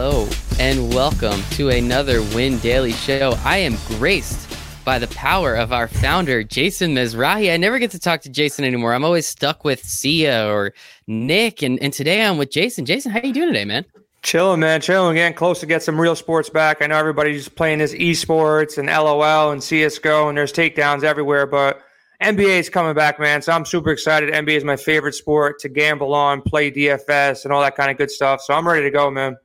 Hello and welcome to another Win Daily Show. I am graced by the power of our founder, Jason Mizrahi. I never get to talk to Jason anymore. I'm always stuck with Sia or Nick, and today I'm with Jason. Jason, how are you doing today, man? Chilling, man. Chilling. Getting close to get some real sports back. I know everybody's playing this esports and LOL and CSGO, and there's takedowns everywhere, but NBA is coming back, man. So I'm super excited. NBA is my favorite sport to gamble on, play DFS, and all that kind of good stuff. So I'm ready to go, man.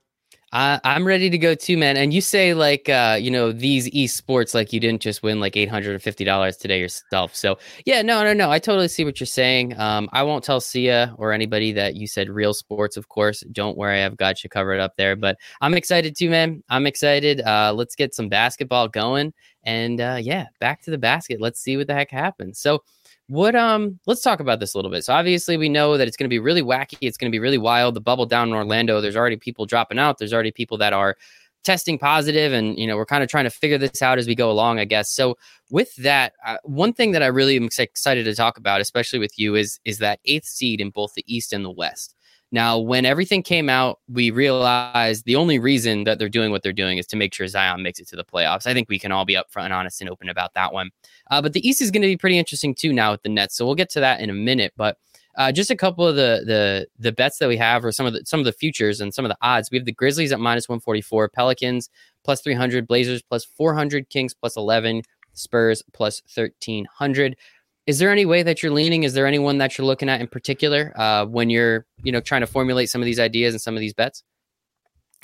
I'm ready to go too, man. And you say like, these esports, like you didn't just win like $850 today yourself. So yeah, no. I totally see what you're saying. I won't tell Sia or anybody that you said real sports, of course. Don't worry. I've got you covered up there, but I'm excited too, man. I'm excited. Let's get some basketball going and back to the basket. Let's see what the heck happens. So let's talk about this a little bit. So obviously we know that it's going to be really wacky. It's going to be really wild. The bubble down in Orlando, there's already people dropping out. There's already people that are testing positive, and, we're kind of trying to figure this out as we go along, I guess. So with that, one thing that I really am excited to talk about, especially with you, is that eighth seed in both the East and the West. Now, when everything came out, we realized the only reason that they're doing what they're doing is to make sure Zion makes it to the playoffs. I think we can all be upfront and honest and open about that one. But the East is going to be pretty interesting too now with the Nets, so we'll get to that in a minute. But just a couple of the bets that we have, or some of the futures and some of the odds. We have the Grizzlies at -144, Pelicans +300, Blazers +400, Kings +11, Spurs +1300. Is there any way that you're leaning? Is there anyone that you're looking at in particular when you're, trying to formulate some of these ideas and some of these bets?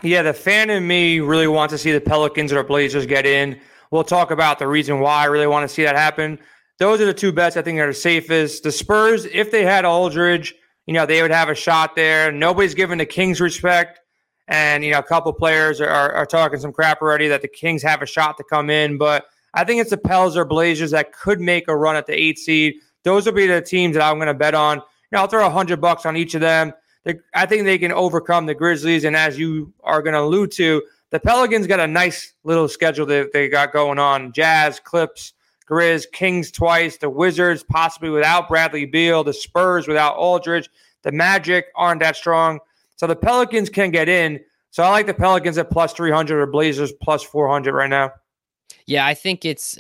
Yeah, the fan in me really wants to see the Pelicans or Blazers get in. We'll talk about the reason why I really want to see that happen. Those are the two bets I think are the safest. The Spurs, if they had Aldridge, they would have a shot there. Nobody's giving the Kings respect. And, a couple players are talking some crap already that the Kings have a shot to come in, but I think it's the Pels or Blazers that could make a run at the 8th seed. Those will be the teams that I'm going to bet on. I'll throw $100 on each of them. I think they can overcome the Grizzlies, and as you are going to allude to, the Pelicans got a nice little schedule that they got going on. Jazz, Clips, Grizz, Kings twice, the Wizards possibly without Bradley Beal, the Spurs without Aldridge, the Magic aren't that strong. So the Pelicans can get in. So I like the Pelicans at +300 or Blazers +400 right now. Yeah, I think it's,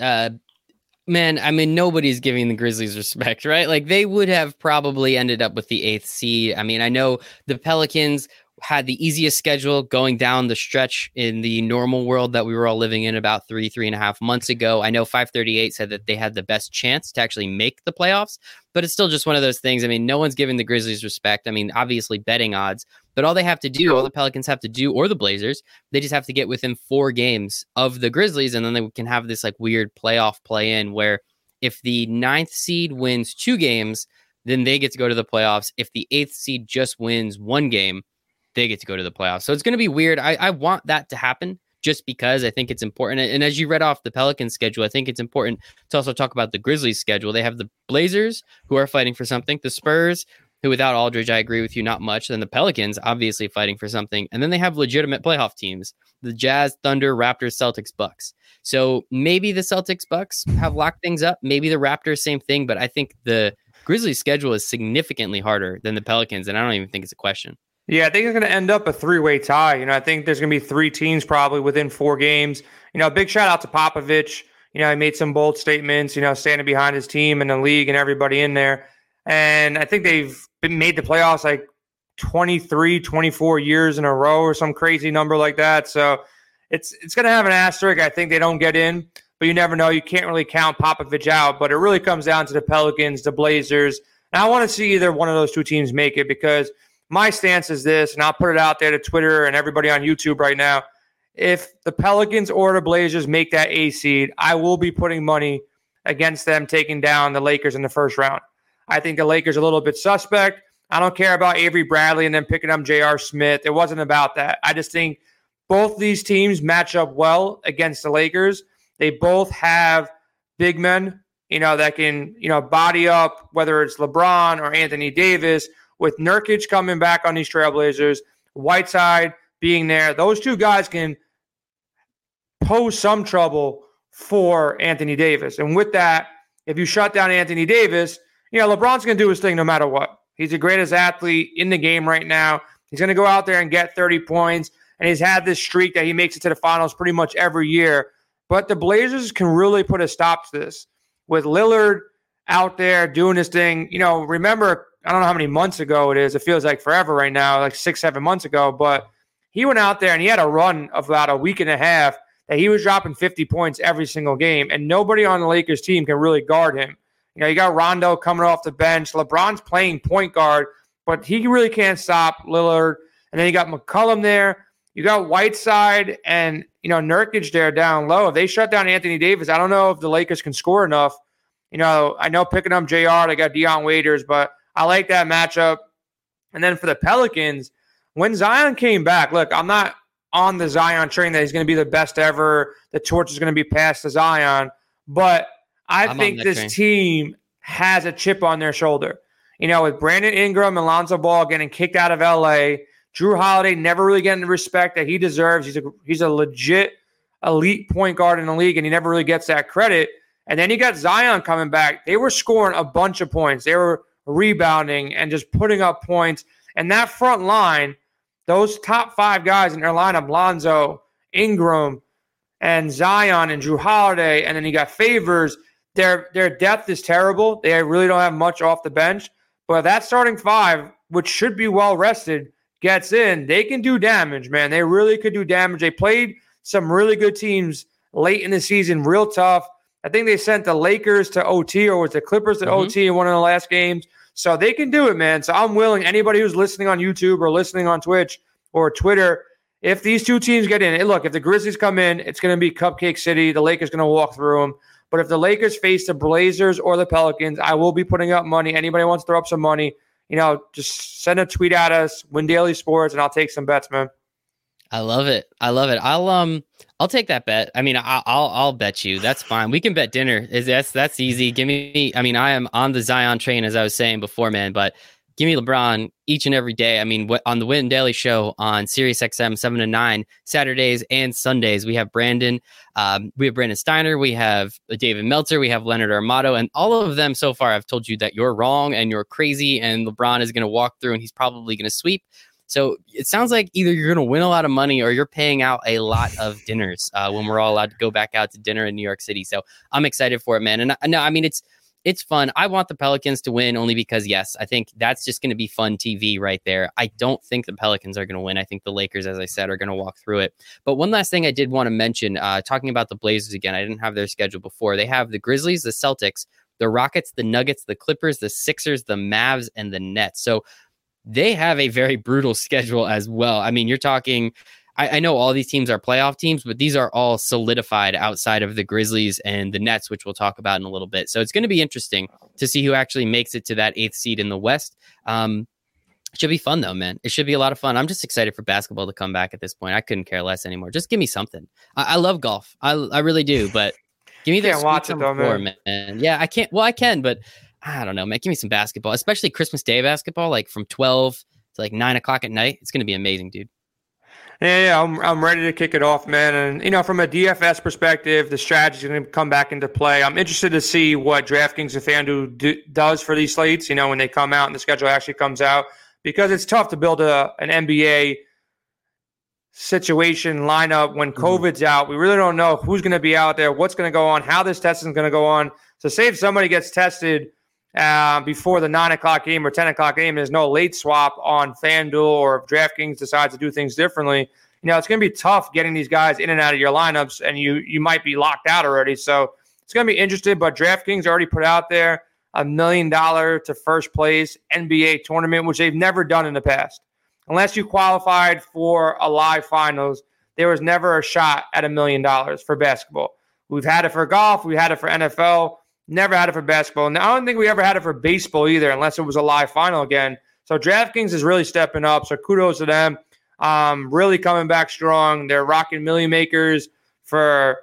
nobody's giving the Grizzlies respect, right? Like, they would have probably ended up with the 8th seed. I mean, I know the Pelicans had the easiest schedule going down the stretch in the normal world that we were all living in about three and a half months ago. I know 538 said that they had the best chance to actually make the playoffs, but it's still just one of those things. I mean, no one's giving the Grizzlies respect. I mean, obviously betting odds, but all they have to do, all the Pelicans have to do, or the Blazers, they just have to get within 4 games of the Grizzlies. And then they can have this like weird playoff play in where if the 9th seed wins 2 games, then they get to go to the playoffs. If the 8th seed just wins 1 game, they get to go to the playoffs. So it's going to be weird. I want that to happen just because I think it's important. And as you read off the Pelicans schedule, I think it's important to also talk about the Grizzlies schedule. They have the Blazers, who are fighting for something, the Spurs, who without Aldridge, I agree with you, not much. Then the Pelicans obviously fighting for something. And then they have legitimate playoff teams, the Jazz, Thunder, Raptors, Celtics, Bucks. So maybe the Celtics, Bucks have locked things up. Maybe the Raptors, same thing. But I think the Grizzlies schedule is significantly harder than the Pelicans. And I don't even think it's a question. Yeah, I think it's going to end up a 3-way tie. I think there's going to be 3 teams probably within 4 games. Big shout out to Popovich. He made some bold statements, standing behind his team and the league and everybody in there. And I think they've made the playoffs like 23, 24 years in a row or some crazy number like that. So it's going to have an asterisk. I think they don't get in, but you never know. You can't really count Popovich out, but it really comes down to the Pelicans, the Blazers. And I want to see either one of those 2 teams make it, because my stance is this, and I'll put it out there to Twitter and everybody on YouTube right now. If the Pelicans or the Blazers make that A seed, I will be putting money against them taking down the Lakers in the first round. I think the Lakers are a little bit suspect. I don't care about Avery Bradley and then picking up J.R. Smith. It wasn't about that. I just think both these teams match up well against the Lakers. They both have big men, that can, body up, whether it's LeBron or Anthony Davis. With Nurkic coming back on these Trailblazers, Whiteside being there, those 2 guys can pose some trouble for Anthony Davis. And with that, if you shut down Anthony Davis, LeBron's going to do his thing no matter what. He's the greatest athlete in the game right now. He's going to go out there and get 30 points. and he's had this streak that he makes it to the finals pretty much every year. But the Blazers can really put a stop to this. With Lillard out there doing his thing, you know, remember, I don't know how many months ago it is. It feels like forever right now, like 6-7 months ago. But he went out there and he had a run of about a week and a half that he was dropping 50 points every single game, and nobody on the Lakers team can really guard him. You know, you got Rondo coming off the bench. LeBron's playing point guard, but he really can't stop Lillard. And then you got McCollum there. You got Whiteside and, you know, Nurkic there down low. If they shut down Anthony Davis, I don't know if the Lakers can score enough. You know, I know picking up JR, they got Deion Waiters, but I like that matchup. And then for the Pelicans, when Zion came back, look, I'm not on the Zion train that he's going to be the best ever. The torch is going to be passed to Zion. But I think this team has a chip on their shoulder. You know, with Brandon Ingram and Lonzo Ball getting kicked out of L.A., Drew Holiday never really getting the respect that he deserves. He's a legit elite point guard in the league, and he never really gets that credit. And then you got Zion coming back. They were scoring a bunch of points. They were rebounding and just putting up points. And that front line, those top five guys in their lineup, Lonzo, Ingram, and Zion, and Drew Holiday, and then you got Favors. Their depth is terrible. They really don't have much off the bench. But that starting five, which should be well-rested, gets in, they can do damage, man. They really could do damage. They played some really good teams late in the season, real tough. I think they sent the Lakers to OT, or was the Clippers to OT in one of the last games. So they can do it, man. So I'm willing, anybody who's listening on YouTube or listening on Twitch or Twitter, if these two teams get in, look, if the Grizzlies come in, it's going to be Cupcake City. The Lakers going to walk through them. But if the Lakers face the Blazers or the Pelicans, I will be putting up money. Anybody wants to throw up some money, you know, just send a tweet at us, Win Daily Sports, and I'll take some bets, man. I love it. I love it. I'll take that bet. I mean, I'll bet you. That's fine. We can bet dinner. That's easy. Give me. I mean, I am on the Zion train, as I was saying before, man. But give me LeBron each and every day. I mean, on the Win Daily Show on SiriusXM 7 to 9 Saturdays and Sundays, we have Brandon. We have Brandon Steiner. We have David Meltzer. We have Leonard Armato, and all of them so far have told you that you're wrong and you're crazy, and LeBron is going to walk through and he's probably going to sweep. So it sounds like either you're going to win a lot of money or you're paying out a lot of dinners when we're all allowed to go back out to dinner in New York City. So I'm excited for it, man. And no, I mean, it's fun. I want the Pelicans to win only because, yes, I think that's just going to be fun TV right there. I don't think the Pelicans are going to win. I think the Lakers, as I said, are going to walk through it. But one last thing I did want to mention, talking about the Blazers again, I didn't have their schedule before. They have the Grizzlies, the Celtics, the Rockets, the Nuggets, the Clippers, the Sixers, the Mavs, and the Nets. So they have a very brutal schedule as well. I mean, you're talking, I know all these teams are playoff teams, but these are all solidified outside of the Grizzlies and the Nets, which we'll talk about in a little bit. So it's going to be interesting to see who actually makes it to that 8th seed in the West. It should be fun, though, man. It should be a lot of fun. I'm just excited for basketball to come back at this point. I couldn't care less anymore. Just give me something. I love golf. I really do, but give me that watch it, though, man. Yeah, I can't. Well, I can, but I don't know, man. Give me some basketball, especially Christmas Day basketball, like from 12 to like 9 o'clock at night. It's going to be amazing, dude. Yeah, I'm ready to kick it off, man. And, you know, from a DFS perspective, the strategy is going to come back into play. I'm interested to see what DraftKings and FanDuel does for these slates, you know, when they come out and the schedule actually comes out, because it's tough to build an NBA situation lineup when COVID's out. We really don't know who's going to be out there, what's going to go on, how this testing is going to go on. So say if somebody gets tested before the 9 o'clock game or 10 o'clock game, there's no late swap on FanDuel, or if DraftKings decides to do things differently, you know, it's going to be tough getting these guys in and out of your lineups, and you might be locked out already. So it's going to be interesting, but DraftKings already put out there $1 million to first place NBA tournament, which they've never done in the past. Unless you qualified for a live finals, there was never a shot at $1 million for basketball. We've had it for golf. We had it for NFL. Never had it for basketball. And I don't think we ever had it for baseball either, unless it was a live final again. So DraftKings is really stepping up. So kudos to them. Really coming back strong. They're rocking million makers for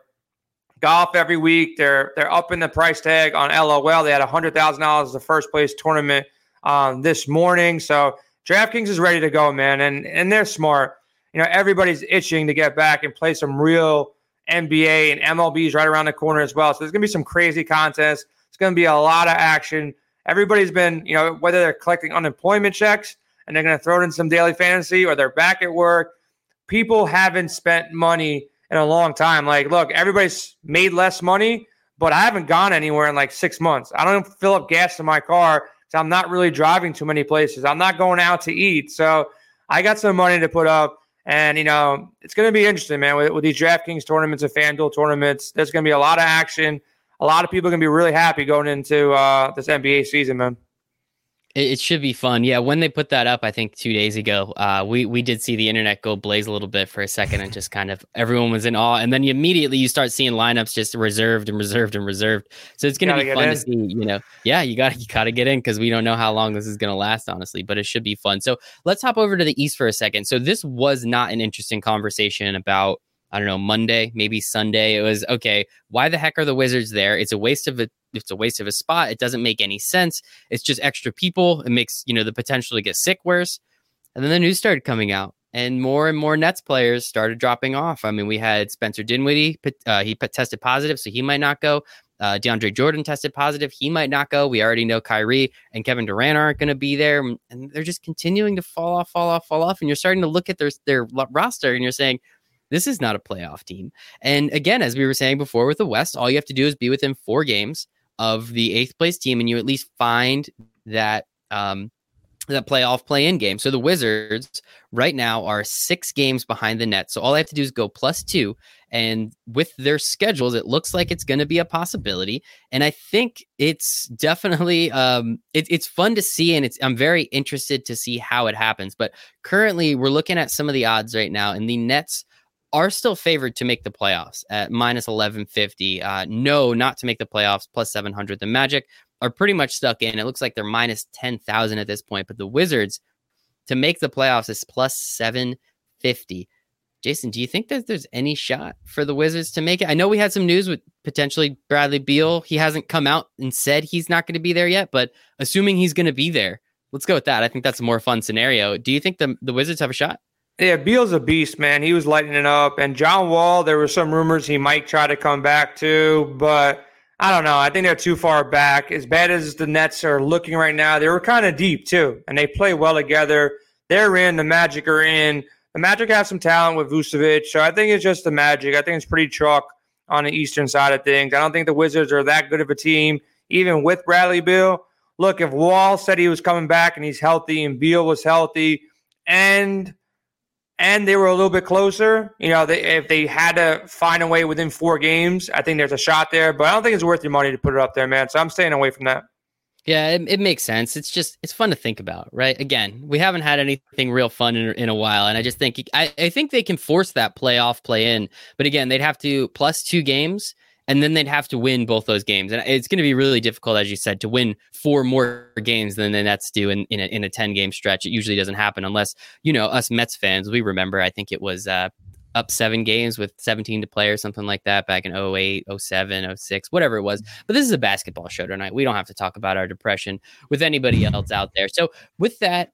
golf every week. They're upping the price tag on LOL. They had $100,000 as the first place tournament this morning. So DraftKings is ready to go, man. And they're smart. You know, everybody's itching to get back and play some real NBA and MLB is right around the corner as well. So there's going to be some crazy contests. It's going to be a lot of action. Everybody's been, you know, whether they're collecting unemployment checks and they're going to throw it in some daily fantasy, or they're back at work, people haven't spent money in a long time. Like, look, everybody's made less money, but I haven't gone anywhere in like 6 months. I don't fill up gas in my car, so I'm not really driving too many places. I'm not going out to eat. So I got some money to put up. And, you know, it's going to be interesting, man, with these DraftKings tournaments and FanDuel tournaments. There's going to be a lot of action. A lot of people are going to be really happy going into this NBA season, man. It should be fun. Yeah, when they put that up, I think 2 days ago, we did see the internet go blaze a little bit for a second, and just kind of everyone was in awe. And then you immediately start seeing lineups just reserved. So it's going to be fun to see, you know. Yeah, you got to get in, because we don't know how long this is going to last, honestly, but it should be fun. So let's hop over to the East for a second. So this was not an interesting conversation about, I don't know, Monday, maybe Sunday. It was, okay, why the heck are the Wizards there? It's a waste of a spot. It doesn't make any sense. It's just extra people. It makes, you know, the potential to get sick worse. And then the news started coming out, and more Nets players started dropping off. I mean, we had Spencer Dinwiddie. He tested positive, so he might not go. DeAndre Jordan tested positive. He might not go. We already know Kyrie and Kevin Durant aren't going to be there. And they're just continuing to fall off. And you're starting to look at their roster, and you're saying, this is not a playoff team. And again, as we were saying before with the West, all you have to do is be within 4 games of the 8th place team, and you at least find that that playoff play-in game. So the Wizards right now are 6 games behind the Nets. So all they have to do is go +2, and with their schedules, it looks like it's going to be a possibility. And I think it's definitely it's fun to see, and I'm very interested to see how it happens. But currently, we're looking at some of the odds right now, and the Nets are still favored to make the playoffs at -1150. No, not to make the playoffs, +700. The Magic are pretty much stuck in. It looks like they're -10,000 at this point, but the Wizards to make the playoffs is +750. Jason, do you think that there's any shot for the Wizards to make it? I know we had some news with potentially Bradley Beal. He hasn't come out and said he's not going to be there yet, but assuming he's going to be there, let's go with that. I think that's a more fun scenario. Do you think the Wizards have a shot? Yeah, Beal's a beast, man. He was lighting it up. And John Wall, there were some rumors he might try to come back too, but I don't know. I think they're too far back. As bad as the Nets are looking right now, they were kind of deep too, and they play well together. They're in. The Magic are in. The Magic have some talent with Vucevic, so I think it's just the Magic. I think it's pretty chalk on the Eastern side of things. I don't think the Wizards are that good of a team, even with Bradley Beal. Look, if Wall said he was coming back and he's healthy and Beal was healthy and they were a little bit closer, you know, if they had to find a way within 4 games, I think there's a shot there. But I don't think it's worth your money to put it up there, man. So I'm staying away from that. Yeah, it makes sense. It's just, it's fun to think about, right? Again, we haven't had anything real fun in a while. And I just think, I think they can force that playoff play in. But again, they'd have to +2 games, and then they'd have to win both those games. And it's going to be really difficult, as you said, to win 4 more games than the Nets do in a 10-game stretch. It usually doesn't happen unless, you know, us Mets fans, we remember, I think it was up 7 games with 17 to play or something like that back in 08, 07, 06, whatever it was. But this is a basketball show tonight. We don't have to talk about our depression with anybody else out there. So with that,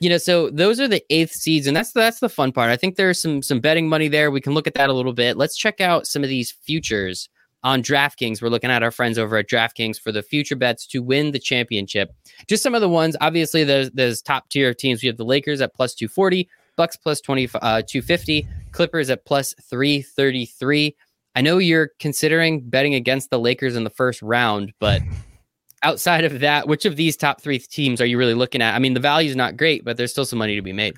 you know, so those are the 8th seeds, and that's the fun part. I think there's some betting money there. We can look at that a little bit. Let's check out some of these futures on DraftKings. We're looking at our friends over at DraftKings for the future bets to win the championship. Just some of the ones, obviously, there's top tier teams. We have the Lakers at +240, Bucks +250, Clippers at +333. I know you're considering betting against the Lakers in the first round, but outside of that, which of these top 3 teams are you really looking at? I mean, the value is not great, but there's still some money to be made.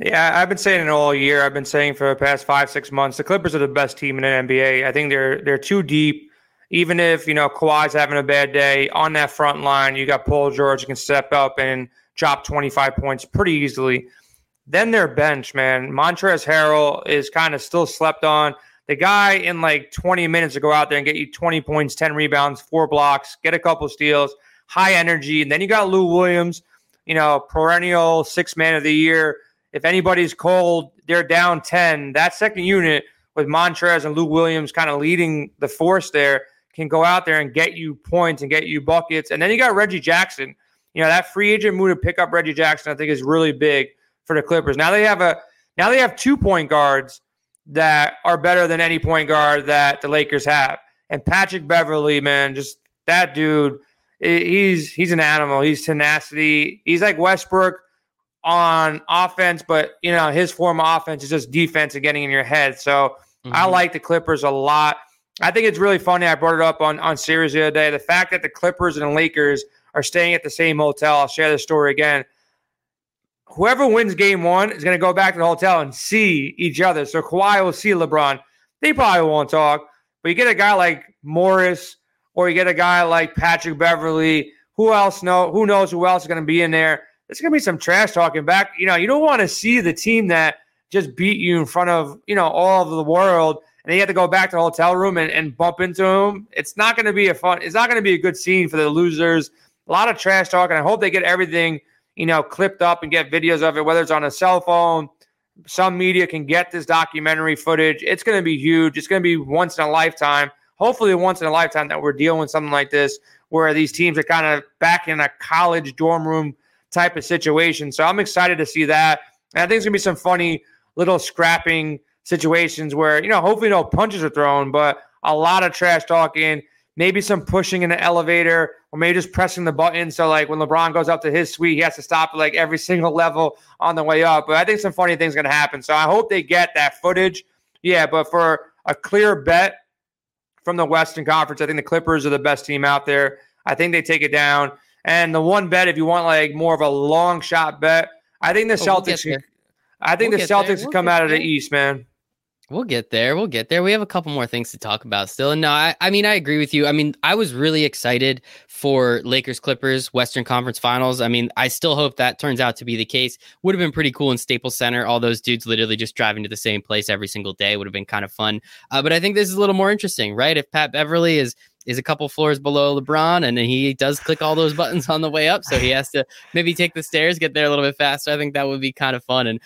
Yeah, I've been saying it all year. I've been saying for the past 5-6 months, the Clippers are the best team in the NBA. I think they're too deep. Even if, you know, Kawhi's having a bad day, on that front line, you got Paul George who can step up and drop 25 points pretty easily. Then their bench, man. Montrezl Harrell is kind of still slept on. The guy in like 20 minutes to go out there and get you 20 points, 10 rebounds, 4 blocks, get a couple steals, high energy. And then you got Lou Williams, you know, perennial 6th man of the year. If anybody's cold, they're down 10. That second unit with Montrez and Lou Williams kind of leading the force there can go out there and get you points and get you buckets. And then you got Reggie Jackson. You know, that free agent move to pick up Reggie Jackson, I think, is really big for the Clippers. Now they have 2 point guards that are better than any point guard that the Lakers have. And Patrick Beverley, man, just that dude, he's an animal. He's tenacity. He's like Westbrook on offense, but you know, his form of offense is just defense and getting in your head. So I like the Clippers a lot. I think it's really funny. I brought it up on series the other day. The fact that the Clippers and the Lakers are staying at the same hotel. I'll share the story again. Whoever wins game one is going to go back to the hotel and see each other. So Kawhi will see LeBron. They probably won't talk. But you get a guy like Morris or you get a guy like Patrick Beverley. Who knows who else is going to be in there? There's going to be some trash talking back. You know, you don't want to see the team that just beat you in front of, you know, all of the world. And they had to go back to the hotel room and bump into him. It's not going to be it's not going to be a good scene for the losers. A lot of trash talk, and I hope they get everything, you know, clipped up and get videos of it, whether it's on a cell phone. Some media can get this documentary footage. It's going to be huge. It's going to be once in a lifetime, hopefully once in a lifetime, that we're dealing with something like this where these teams are kind of back in a college dorm room type of situation. So I'm excited to see that. And I think it's going to be some funny little scrapping situations where, you know, hopefully no punches are thrown, but a lot of trash talking, maybe some pushing in the elevator, or maybe just pressing the button. So like when LeBron goes up to his suite, he has to stop at like every single level on the way up. But I think some funny things are going to happen. So I hope they get that footage. Yeah, but for a clear bet from the Western Conference, I think the Clippers are the best team out there. I think they take it down. And the one bet, if you want like more of a long shot bet, I think the Celtics. I think the Celtics come out of the East, man. We'll get there. We'll get there. We have a couple more things to talk about still. And no, I mean, I agree with you. I mean, I was really excited for Lakers-Clippers Western Conference Finals. I mean, I still hope that turns out to be the case. Would have been pretty cool in Staples Center. All those dudes literally just driving to the same place every single day would have been kind of fun. But I think this is a little more interesting, right? If Pat Beverley is a couple floors below LeBron, and then he does click all those buttons on the way up, so he has to maybe take the stairs, get there a little bit faster. I think that would be kind of fun. And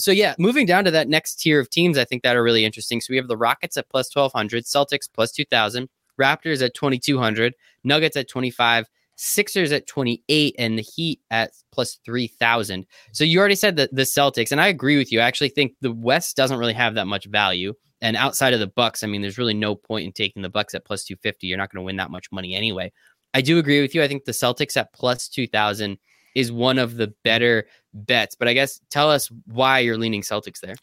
so yeah, moving down to that next tier of teams, I think that are really interesting. So we have the Rockets at plus 1,200, Celtics plus 2,000, Raptors at 2,200, Nuggets at 25, Sixers at 28, and the Heat at plus 3,000. So you already said that the Celtics, and I agree with you. I actually think the West doesn't really have that much value. And outside of the Bucks, I mean, there's really no point in taking the Bucks at plus 250. You're not going to win that much money anyway. I do agree with you. I think the Celtics at plus 2,000 is one of the better bets. But I guess tell us why you're leaning Celtics there.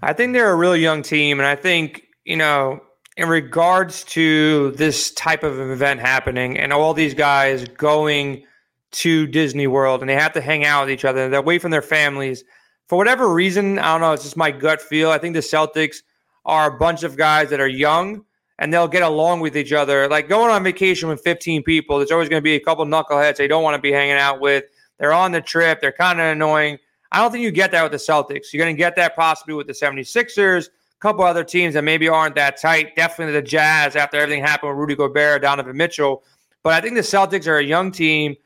I think they're a really young team. And I think, you know, in regards to this type of event happening and all these guys going to Disney World and they have to hang out with each other, they're away from their families. For whatever reason, I don't know, it's just my gut feel. I think the Celtics are a bunch of guys that are young and they'll get along with each other. Like going on vacation with 15 people, there's always going to be a couple knuckleheads they don't want to be hanging out with. They're on the trip. They're kind of annoying. I don't think you get that with the Celtics. You're going to get that possibly with the 76ers, a couple other teams that maybe aren't that tight. Definitely the Jazz after everything happened with Rudy Gobert, Donovan Mitchell. But I think the Celtics are a young team.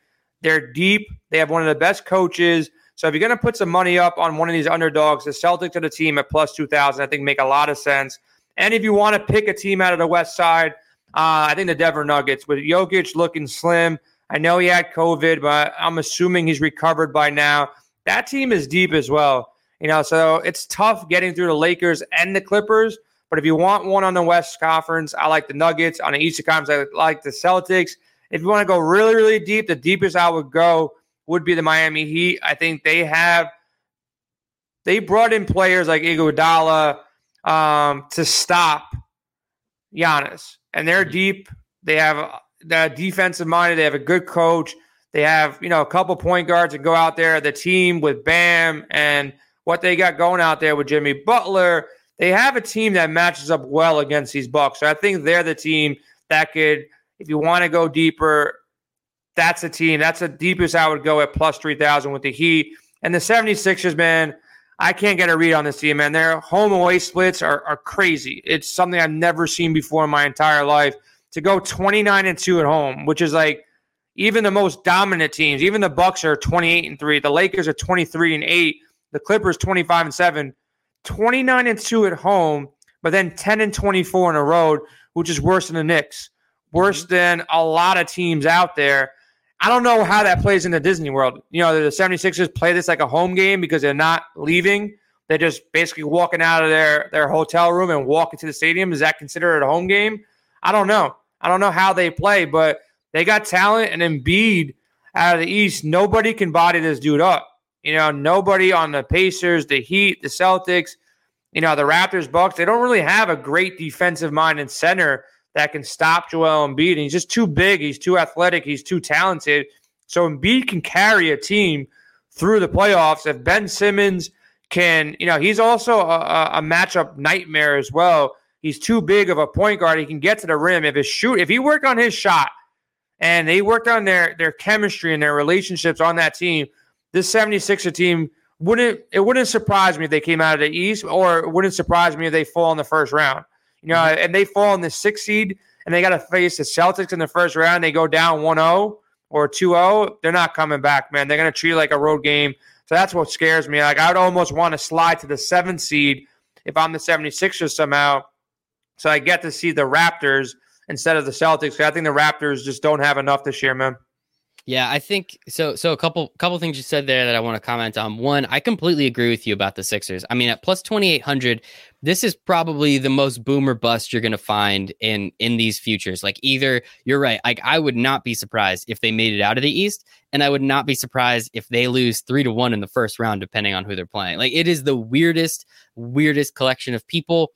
They're deep. They have one of the best coaches. So if you're going to put some money up on one of these underdogs, the Celtics are the team at plus 2,000, I think make a lot of sense. And if you want to pick a team out of the West side, I think the Denver Nuggets with Jokic looking slim. I know he had COVID, but I'm assuming he's recovered by now. That team is deep as well. You know, so it's tough getting through the Lakers and the Clippers. But if you want one on the West Conference, I like the Nuggets. On the Eastern Conference, I like the Celtics. If you want to go really, really deep, the deepest I would go would be the Miami Heat. I think they brought in players like Iguodala to stop Giannis. And they're deep. They have the defensive minded. They have a good coach. They have, you know, a couple point guards that go out there. The team with Bam and what they got going out there with Jimmy Butler. They have a team that matches up well against these Bucks. So I think they're the team that could, if you want to go deeper, that's a team. That's the deepest I would go at plus 3,000 with the Heat. And the 76ers, man, I can't get a read on this team, man. Their home-away splits are crazy. It's something I've never seen before in my entire life. To go 29-2 at home, which is like even the most dominant teams. Even the Bucks are 28-3. The Lakers are 23-8. The Clippers 25-7. 29-2 at home, but then 10-24 on the road, which is worse than the Knicks. Worse than a lot of teams out there. I don't know how that plays in the Disney World. You know, the 76ers play this like a home game because they're not leaving. They're just basically walking out of their hotel room and walking to the stadium. Is that considered a home game? I don't know. I don't know how they play, but they got talent. And Embiid out of the East, nobody can body this dude up. You know, nobody on the Pacers, the Heat, the Celtics, you know, the Raptors, Bucks, they don't really have a great defensive mind and center that can stop Joel Embiid. And he's just too big. He's too athletic. He's too talented. So Embiid can carry a team through the playoffs. If Ben Simmons can, you know, he's also a matchup nightmare as well. He's too big of a point guard. He can get to the rim. If he worked on his shot and they worked on their chemistry and their relationships on that team, this 76er team, wouldn't surprise me if they came out of the East, or it wouldn't surprise me if they fall in the first round. You know, and they fall in the 6th seed, and they got to face the Celtics in the first round. They go down 1-0 or 2-0. They're not coming back, man. They're going to treat it like a road game. So that's what scares me. Like, I would almost want to slide to the 7th seed if I'm the 76ers somehow. So I get to see the Raptors instead of the Celtics. I think the Raptors just don't have enough this year, man. Yeah, I think so. So a couple things you said there that I want to comment on. One, I completely agree with you about the Sixers. I mean, at plus 2,800, this is probably the most boom or bust you're going to find in these futures. Like, either you're right. Like, I would not be surprised if they made it out of the East, and I would not be surprised if they lose 3-1 in the first round, depending on who they're playing. Like, it is the weirdest collection of people.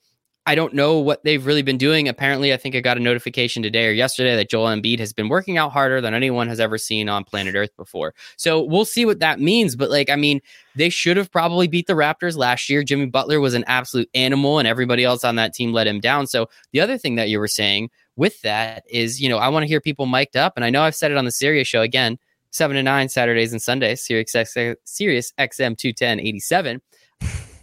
I don't know what they've really been doing. Apparently, I think I got a notification today or yesterday that Joel Embiid has been working out harder than anyone has ever seen on planet Earth before. So we'll see what that means. But, like, I mean, they should have probably beat the Raptors last year. Jimmy Butler was an absolute animal, and everybody else on that team let him down. So the other thing that you were saying with that is, you know, I want to hear people mic'd up. And I know I've said it on the Sirius show again, 7 to 9 Saturdays and Sundays, Sirius XM 210 87.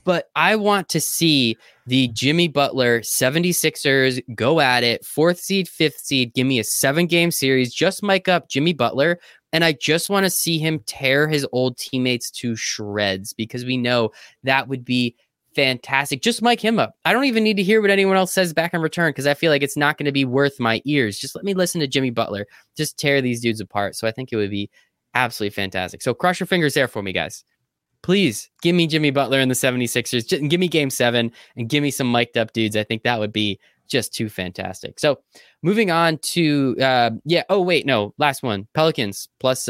But I want to see the Jimmy Butler 76ers go at it, 4th seed, 5th seed. Give me a 7-game series. Just mic up Jimmy Butler. And I just want to see him tear his old teammates to shreds, because we know that would be fantastic. Just mic him up. I don't even need to hear what anyone else says back in return, because I feel like it's not going to be worth my ears. Just let me listen to Jimmy Butler just tear these dudes apart. So I think it would be absolutely fantastic. So cross your fingers there for me, guys. Please give me Jimmy Butler and the 76ers. Just give me Game 7 and give me some mic'd up dudes. I think that would be just too fantastic. So moving on to, last one. Pelicans plus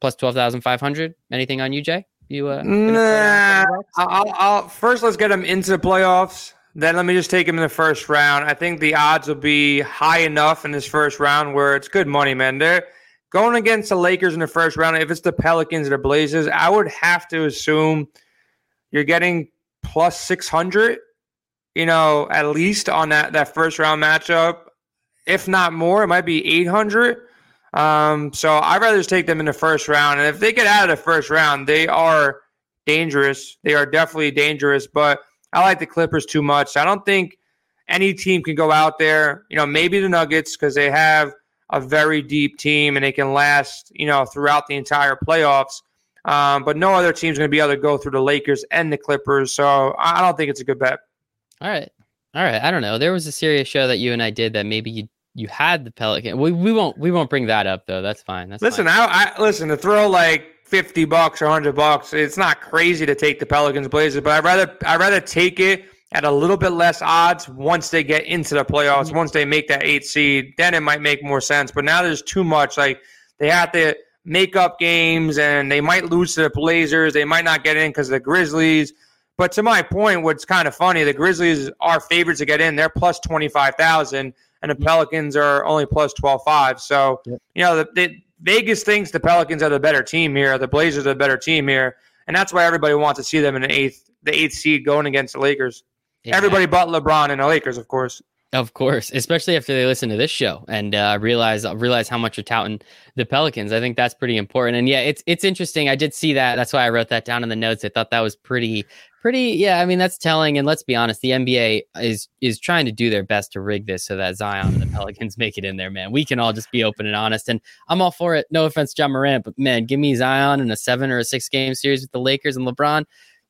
12,500. Anything on you, Jay? I'll first, let's get them into the playoffs. Then let me just take them in the first round. I think the odds will be high enough in this first round where it's good money, man. They're going against the Lakers in the first round. If it's the Pelicans or the Blazers, I would have to assume you're getting plus 600, you know, at least on that first round matchup. If not more, it might be 800. So I'd rather just take them in the first round. And if they get out of the first round, they are dangerous. They are definitely dangerous. But I like the Clippers too much. I don't think any team can go out there, you know, maybe the Nuggets, because they have a very deep team, and they can last, you know, throughout the entire playoffs. But no other team's going to be able to go through the Lakers and the Clippers, so I don't think it's a good bet. All right. I don't know. There was a serious show that you and I did that maybe you had the Pelican. We won't bring that up though. That's fine. Listen, to throw like $50 or $100, it's not crazy to take the Pelicans Blazers, but I'd rather take it at a little bit less odds once they get into the playoffs, once they make that 8th seed, then it might make more sense. But now there's too much. Like, they have to make up games, and they might lose to the Blazers. They might not get in because of the Grizzlies. But to my point, what's kind of funny, the Grizzlies are favorites to get in. They're plus 25,000, and the Pelicans are only plus 12.5. So, you know, Vegas thinks the Pelicans are the better team here. The Blazers are the better team here. And that's why everybody wants to see them in the eighth seed going against the Lakers. Yeah. Everybody but LeBron and the Lakers, of course. Of course, especially after they listen to this show and realize how much you're touting the Pelicans. I think that's pretty important. And yeah, it's interesting. I did see that. That's why I wrote that down in the notes. I thought that was pretty. Yeah, I mean, that's telling. And let's be honest, the NBA is trying to do their best to rig this so that Zion and the Pelicans make it in there. Man, we can all just be open and honest. And I'm all for it. No offense, John Morant, but man, give me Zion in a 7 or a 6 game series with the Lakers and LeBron.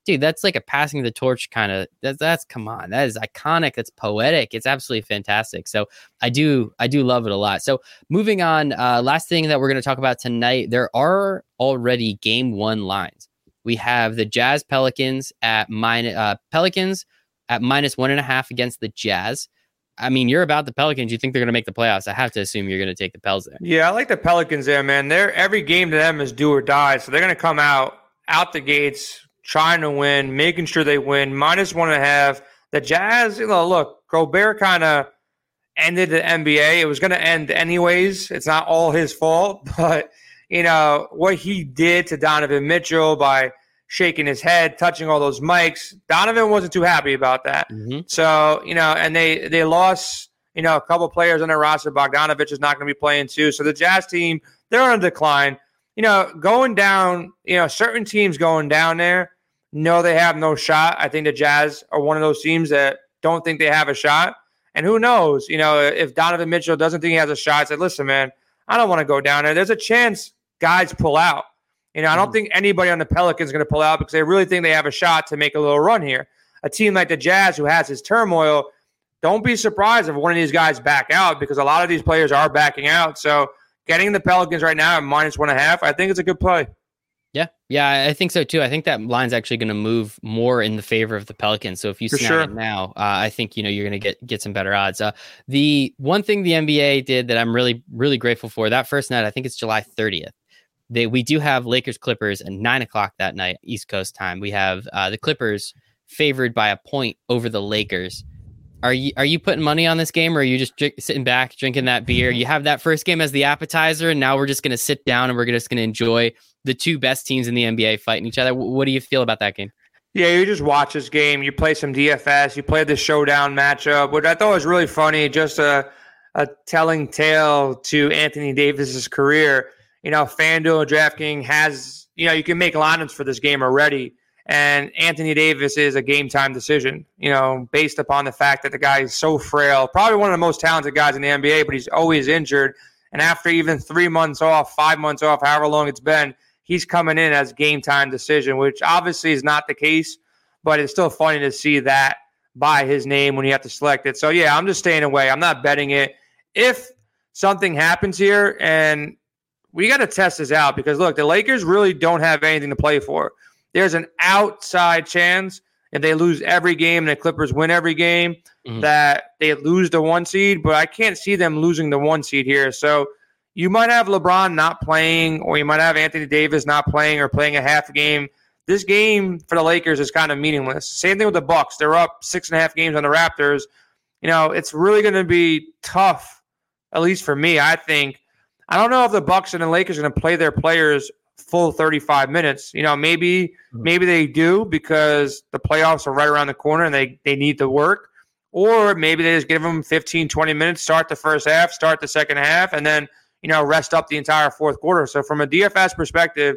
Dude, that's like a passing the torch kind of. That's come on. That is iconic. That's poetic. It's absolutely fantastic. So I do love it a lot. So moving on, last thing that we're going to talk about tonight. There are already Game 1 lines. We have the Jazz Pelicans at -1.5 against the Jazz. I mean, you're about the Pelicans. You think they're going to make the playoffs. I have to assume you're going to take the Pels there. Yeah, I like the Pelicans there, man. Every game to them is do or die. So they're going to come out out the gates, trying to win, making sure they win, -1.5. The Jazz, you know, look, Gobert kind of ended the NBA. It was going to end anyways. It's not all his fault, but, you know, what he did to Donovan Mitchell by shaking his head, touching all those mics, Donovan wasn't too happy about that. Mm-hmm. So, you know, and they lost, you know, a couple players on their roster. Bogdanovich is not going to be playing too. So the Jazz team, they're on a decline. You know, going down, you know, certain teams going down there, no, they have no shot. I think the Jazz are one of those teams that don't think they have a shot. And who knows, you know, if Donovan Mitchell doesn't think he has a shot, I said, listen, man, I don't want to go down there. There's a chance guys pull out. You know, I don't think anybody on the Pelicans is going to pull out because they really think they have a shot to make a little run here. A team like the Jazz who has his turmoil, don't be surprised if one of these guys back out because a lot of these players are backing out. So getting the Pelicans right now at -1.5, I think it's a good play. Yeah, I think so too. I think that line's actually going to move more in the favor of the Pelicans. So if you snag it now, I think, you know, you're going to get some better odds. The one thing the NBA did that I'm really, really grateful for, that first night, I think it's July 30th. We do have Lakers Clippers at 9:00 that night, East Coast time. We have the Clippers favored by 1 point over the Lakers. Are you putting money on this game, or are you just sitting back drinking that beer? You have that first game as the appetizer, and now we're just going to sit down and we're just going to enjoy the two best teams in the NBA fighting each other. What do you feel about that game? Yeah, you just watch this game. You play some DFS. You play the showdown matchup, which I thought was really funny. Just a telling tale to Anthony Davis's career. You know, FanDuel and DraftKings has, you know, you can make lineups for this game already. And Anthony Davis is a game-time decision, you know, based upon the fact that the guy is so frail. Probably one of the most talented guys in the NBA, but he's always injured. And after even 3 months off, 5 months off, however long it's been, he's coming in as game-time decision, which obviously is not the case, but it's still funny to see that by his name when you have to select it. So, yeah, I'm just staying away. I'm not betting it. If something happens here, and we got to test this out because, look, the Lakers really don't have anything to play for. There's an outside chance if they lose every game and the Clippers win every game that they lose the 1 seed, but I can't see them losing the 1 seed here. So you might have LeBron not playing, or you might have Anthony Davis not playing or playing a half game. This game for the Lakers is kind of meaningless. Same thing with the Bucks. They're up 6.5 games on the Raptors. You know, it's really going to be tough, at least for me, I think. I don't know if the Bucks and the Lakers are going to play their players full 35 minutes. You know, maybe they do because the playoffs are right around the corner and they need to work. Or maybe they just give them 15, 20 minutes, start the first half, start the second half, and then, you know, rest up the entire fourth quarter. So from a DFS perspective,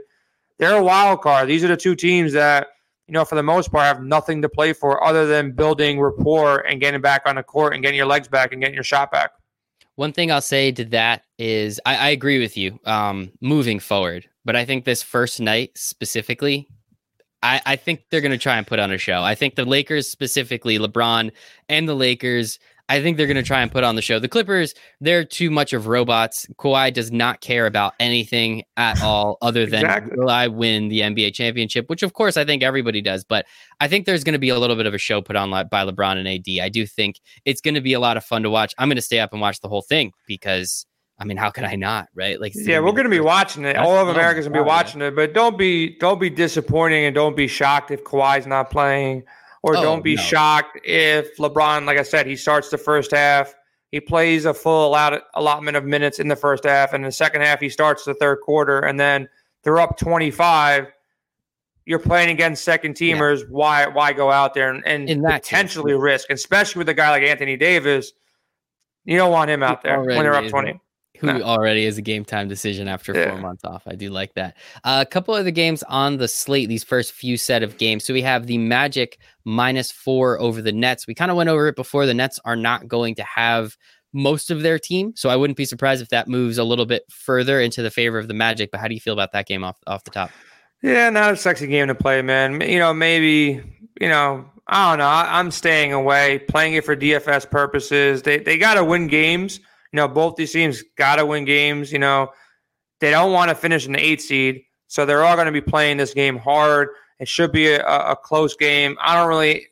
they're a wild card. These are the two teams that, you know, for the most part have nothing to play for other than building rapport and getting back on the court and getting your legs back and getting your shot back. One thing I'll say to that is I agree with you moving forward, but I think this first night specifically, I think they're going to try and put on a show. I think the Lakers specifically, LeBron and the Lakers, I think they're going to try and put on the show. The Clippers, they're too much of robots. Kawhi does not care about anything at all other than will I win the NBA championship, which of course I think everybody does. But I think there's going to be a little bit of a show put on by LeBron and AD. I do think it's going to be a lot of fun to watch. I'm going to stay up and watch the whole thing because, I mean, how could I not, right? Like, yeah, we're going to be watching it. All of America's going to be watching it. But don't be disappointing and don't be shocked if Kawhi's not playing. Or don't be shocked if LeBron, like I said, he starts the first half. He plays a full allotment of minutes in the first half. And in the second half, he starts the third quarter. And then they're up 25. You're playing against second-teamers. Yeah. Why go out there and potentially risk, especially with a guy like Anthony Davis? You don't want him out there when they're up 20. Who already is a game-time decision after 4 months off. I do like that. A couple of the games on the slate, these first few set of games. So we have the Magic -4 over the Nets. We kind of went over it before. The Nets are not going to have most of their team, so I wouldn't be surprised if that moves a little bit further into the favor of the Magic. But how do you feel about that game off the top? Yeah, not a sexy game to play, man. You know, maybe, you know, I don't know. I'm staying away, playing it for DFS purposes. They got to win games. You know, both these teams got to win games. You know, they don't want to finish in the 8 seed, so they're all going to be playing this game hard. It should be a close game. I don't really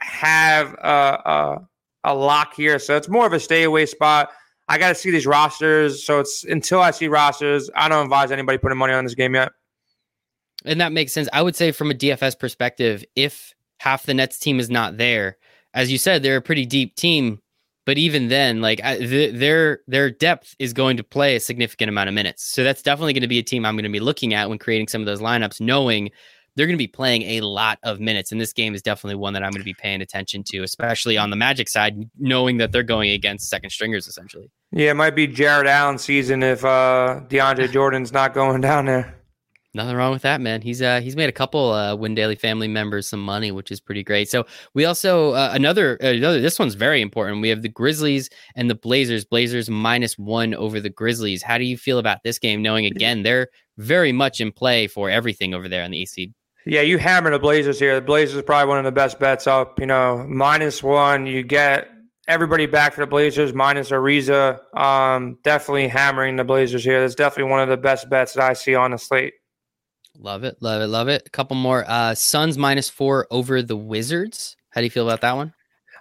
have a lock here, so it's more of a stay away spot. I got to see these rosters, so it's until I see rosters, I don't advise anybody putting money on this game yet. And that makes sense. I would say from a DFS perspective, if half the Nets team is not there, as you said, they're a pretty deep team. But even then, like their depth is going to play a significant amount of minutes. So that's definitely going to be a team I'm going to be looking at when creating some of those lineups, knowing they're going to be playing a lot of minutes. And this game is definitely one that I'm going to be paying attention to, especially on the Magic side, knowing that they're going against second stringers, essentially. Yeah, it might be Jared Allen's season if DeAndre Jordan's not going down there. Nothing wrong with that, man. He's made a couple Win Daily family members some money, which is pretty great. So we also another this one's very important. We have the Grizzlies and the Blazers. Blazers -1 over the Grizzlies. How do you feel about this game? Knowing again they're very much in play for everything over there on the East seed. Yeah, you hammer the Blazers here. The Blazers are probably one of the best bets up. You know, -1. You get everybody back for the Blazers minus Ariza. Definitely hammering the Blazers here. That's definitely one of the best bets that I see on the slate. Love it, love it, love it. A couple more. Suns -4 over the Wizards. How do you feel about that one?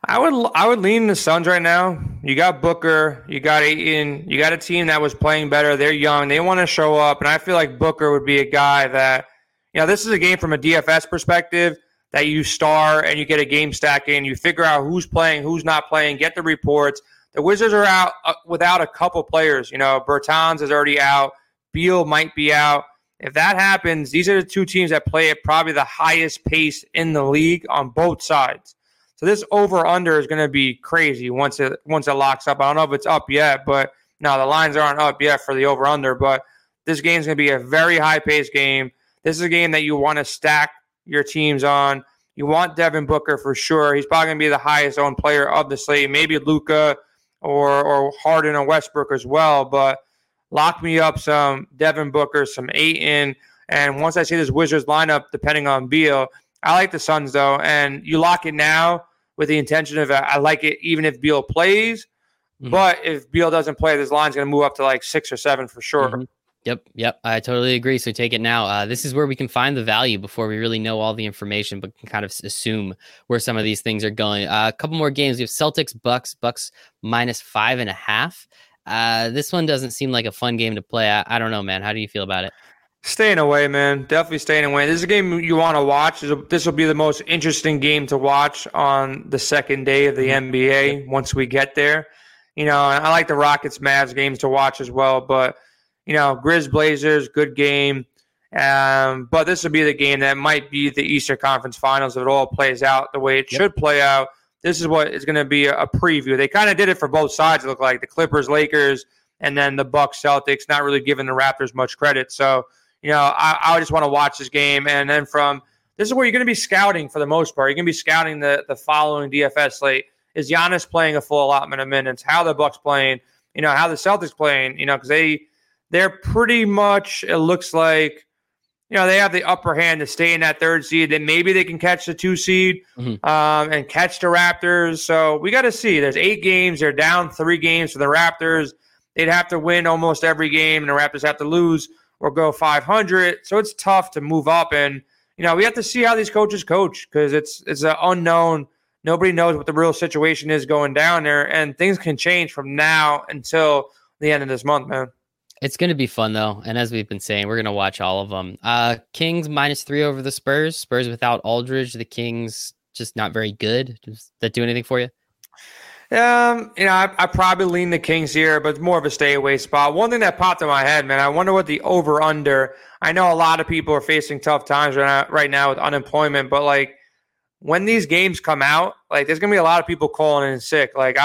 I would lean the Suns right now. You got Booker, you got Ayton, you got a team that was playing better. They're young. They want to show up, and I feel like Booker would be a guy that, you know, this is a game from a DFS perspective that you star and you get a game stack in. You figure out who's playing, who's not playing, get the reports. The Wizards are out without a couple players. You know, Bertans is already out. Beal might be out. If that happens, these are the two teams that play at probably the highest pace in the league on both sides. So this over-under is going to be crazy once it locks up. I don't know if it's up yet, but no, the lines aren't up yet for the over-under. But this game is going to be a very high-paced game. This is a game that you want to stack your teams on. You want Devin Booker for sure. He's probably going to be the highest-owned player of the slate. Maybe Luka or Harden or Westbrook as well, but lock me up some Devin Booker, some Ayton, and once I see this Wizards lineup, depending on Beal, I like the Suns, though, and you lock it now with the intention of I like it even if Beal plays, but if Beal doesn't play, this line's going to move up to like 6 or 7 for sure. Mm-hmm. Yep. I totally agree. So take it now. This is where we can find the value before we really know all the information, but can kind of assume where some of these things are going. A couple more games. We have Celtics, Bucks -5.5. This one doesn't seem like a fun game to play. I don't know, man. How do you feel about it? Staying away, man. Definitely staying away. This is a game you want to watch. This will be the most interesting game to watch on the second day of the NBA once we get there. You know, I like the Rockets-Mavs games to watch as well. But, you know, Grizz-Blazers, good game. But this will be the game that might be the Eastern Conference Finals if it all plays out the way it should play out. This is what is going to be a preview. They kind of did it for both sides, it looked like. The Clippers, Lakers, and then the Bucks, Celtics, not really giving the Raptors much credit. So, you know, I just want to watch this game. And then this is where you're going to be scouting for the most part. You're going to be scouting the following DFS slate. Is Giannis playing a full allotment of minutes? How the Bucks playing? You know, how the Celtics playing? You know, because they're pretty much, it looks like, you know, they have the upper hand to stay in that third seed. Then maybe they can catch the 2 seed and catch the Raptors. So we got to see. There's 8 games. They're down 3 games for the Raptors. They'd have to win almost every game, and the Raptors have to lose or go 500. So it's tough to move up. And, you know, we have to see how these coaches coach because it's an unknown. Nobody knows what the real situation is going down there, and things can change from now until the end of this month, man. It's going to be fun, though. And as we've been saying, we're going to watch all of them. Kings -3 over the Spurs. Spurs without Aldridge. The Kings just not very good. Does that do anything for you? You know, I probably lean the Kings here, but it's more of a stay away spot. One thing that popped in my head, man, I wonder what the over-under. I know a lot of people are facing tough times right now with unemployment, but, like, when these games come out, like, there's going to be a lot of people calling in sick. Like,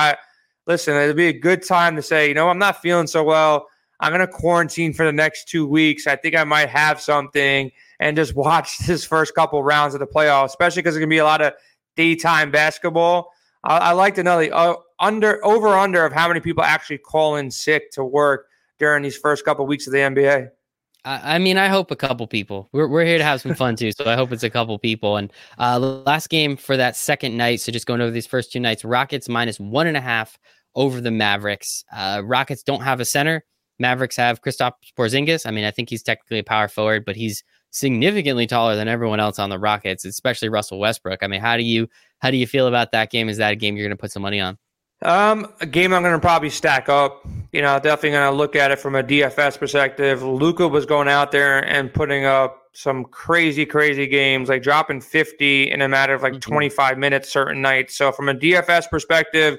listen, it'll be a good time to say, you know, I'm not feeling so well. I'm going to quarantine for the next 2 weeks. I think I might have something and just watch this first couple rounds of the playoffs, especially because it's going to be a lot of daytime basketball. I like to know the over-under of how many people actually call in sick to work during these first couple weeks of the NBA. I mean, I hope a couple people. We're here to have some fun, too, so I hope it's a couple people. And last game for that second night, so just going over these first 2 nights, Rockets -1.5 over the Mavericks. Rockets don't have a center. Mavericks have Kristaps Porzingis. I mean, I think he's technically a power forward, but he's significantly taller than everyone else on the Rockets, especially Russell Westbrook. I mean, how do you feel about that game? Is that a game you're going to put some money on? A game I'm going to probably stack up. You know, definitely going to look at it from a DFS perspective. Luka was going out there and putting up some crazy games, like dropping 50 in a matter of like 25 minutes certain nights. So from a DFS perspective,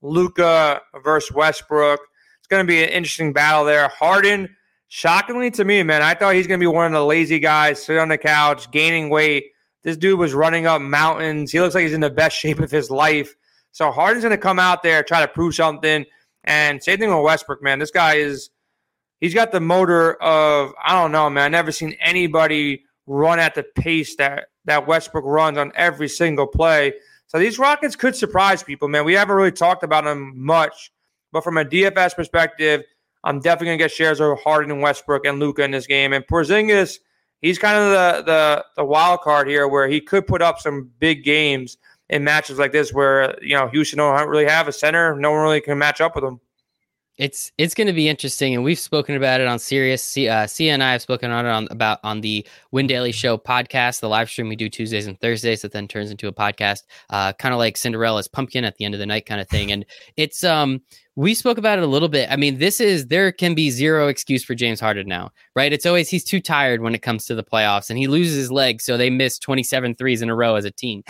Luka versus Westbrook, it's going to be an interesting battle there. Harden, shockingly to me, man, I thought he's going to be one of the lazy guys, sit on the couch, gaining weight. This dude was running up mountains. He looks like he's in the best shape of his life. So Harden's going to come out there, try to prove something. And same thing with Westbrook, man. This guy is – he's got the motor of – I don't know, man. I've never seen anybody run at the pace that Westbrook runs on every single play. So these Rockets could surprise people, man. We haven't really talked about them much. But from a DFS perspective, I'm definitely going to get shares of Harden and Westbrook and Luka in this game. And Porzingis, he's kind of the wild card here, where he could put up some big games in matches like this where, you know, Houston don't really have a center. No one really can match up with them. It's going to be interesting, and we've spoken about it on Sirius. Sia and I have spoken on it on the Win Daily Show podcast, the live stream we do Tuesdays and Thursdays that then turns into a podcast, kind of like Cinderella's pumpkin at the end of the night kind of thing. And it's we spoke about it a little bit. I mean, there can be zero excuse for James Harden now, right? It's always he's too tired when it comes to the playoffs, and he loses his leg, so they miss 27 threes in a row as a team.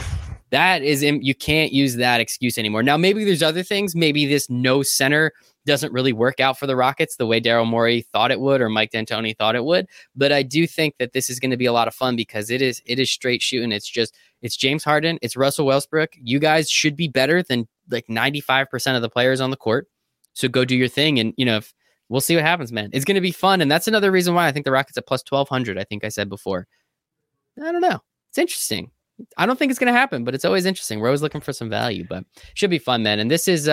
That is, you can't use that excuse anymore. Now, maybe there's other things. Maybe this no center doesn't really work out for the Rockets the way Daryl Morey thought it would or Mike D'Antoni thought it would. But I do think that this is going to be a lot of fun because it is straight shooting. It's James Harden. It's Russell Westbrook. You guys should be better than like 95% of the players on the court. So go do your thing. And, you know, we'll see what happens, man. It's going to be fun. And that's another reason why I think the Rockets at plus 1,200. I think I said before. I don't know. It's interesting. I don't think it's going to happen, but it's always interesting. We're always looking for some value, but should be fun, man. And this is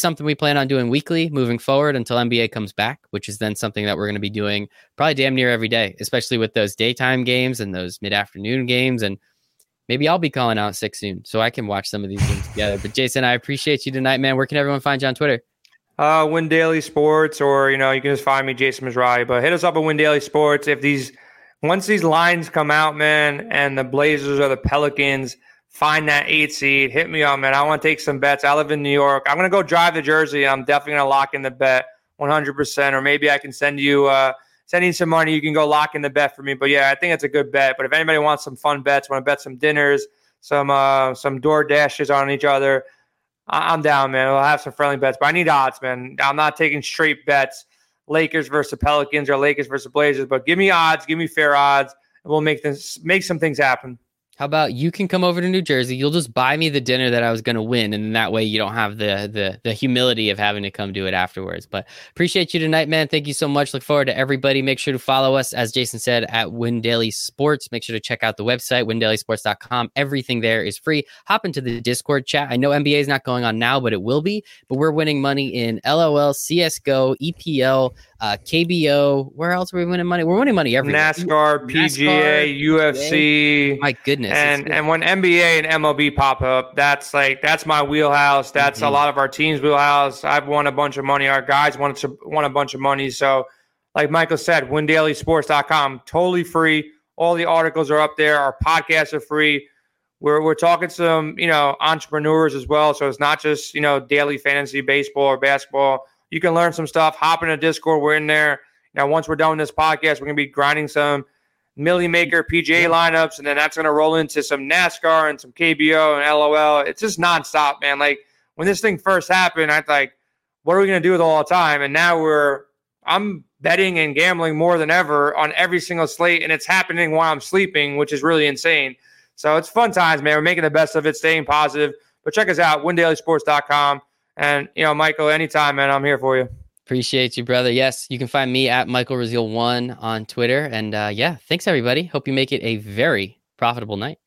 something we plan on doing weekly moving forward until NBA comes back, which is then something that we're going to be doing probably damn near every day, especially with those daytime games and those mid-afternoon games. And maybe I'll be calling out sick soon so I can watch some of these games together. But Jason, I appreciate you tonight, man. Where can everyone find you on Twitter? Win Daily Sports, or, you know, you can just find me, Jason Mizrahi, but hit us up at Win Daily Sports. Once these lines come out, man, and the Blazers or the Pelicans find that 8 seed, hit me up, man. I want to take some bets. I live in New York. I'm going to go drive to Jersey. I'm definitely going to lock in the bet 100%, or maybe I can send you some money. You can go lock in the bet for me. But, yeah, I think it's a good bet. But if anybody wants some fun bets, want to bet some dinners, some door dashes on each other, I'm down, man. We'll have some friendly bets. But I need odds, man. I'm not taking straight bets. Lakers versus Pelicans or Lakers versus Blazers, but give me odds, give me fair odds, and we'll make some things happen. How about you can come over to New Jersey? You'll just buy me the dinner that I was going to win, and that way you don't have the humility of having to come do it afterwards. But appreciate you tonight, man. Thank you so much. Look forward to everybody. Make sure to follow us, as Jason said, at Win Daily Sports. Make sure to check out the website, windailysports.com. Everything there is free. Hop into the Discord chat. I know NBA is not going on now, but it will be. But we're winning money in LOL, CSGO, EPL, KBO. Where else are we winning money? We're winning money everywhere. NASCAR, PGA, UFC. My goodness. And when NBA and MLB pop up, that's my wheelhouse. That's a lot of our team's wheelhouse. I've won a bunch of money. Our guys won a bunch of money. So like Michael said, windailysports.com, totally free. All the articles are up there. Our podcasts are free. We're talking some, you know, entrepreneurs as well. So it's not just, you know, daily fantasy baseball or basketball. You can learn some stuff. Hop in a Discord. We're in there. Now, once we're done with this podcast, we're going to be grinding some Millie Maker PGA lineups, and then that's going to roll into some NASCAR and some KBO and LOL. It's just nonstop, man. Like, when this thing first happened, I was like, what are we going to do with all the time? And now I'm betting and gambling more than ever on every single slate, and it's happening while I'm sleeping, which is really insane. So it's fun times, man. We're making the best of it, staying positive. But check us out, windailysports.com. And, you know, Michael, anytime, man, I'm here for you. Appreciate you, brother. Yes, you can find me at Michael Raziel1 on Twitter. And yeah, thanks, everybody. Hope you make it a very profitable night.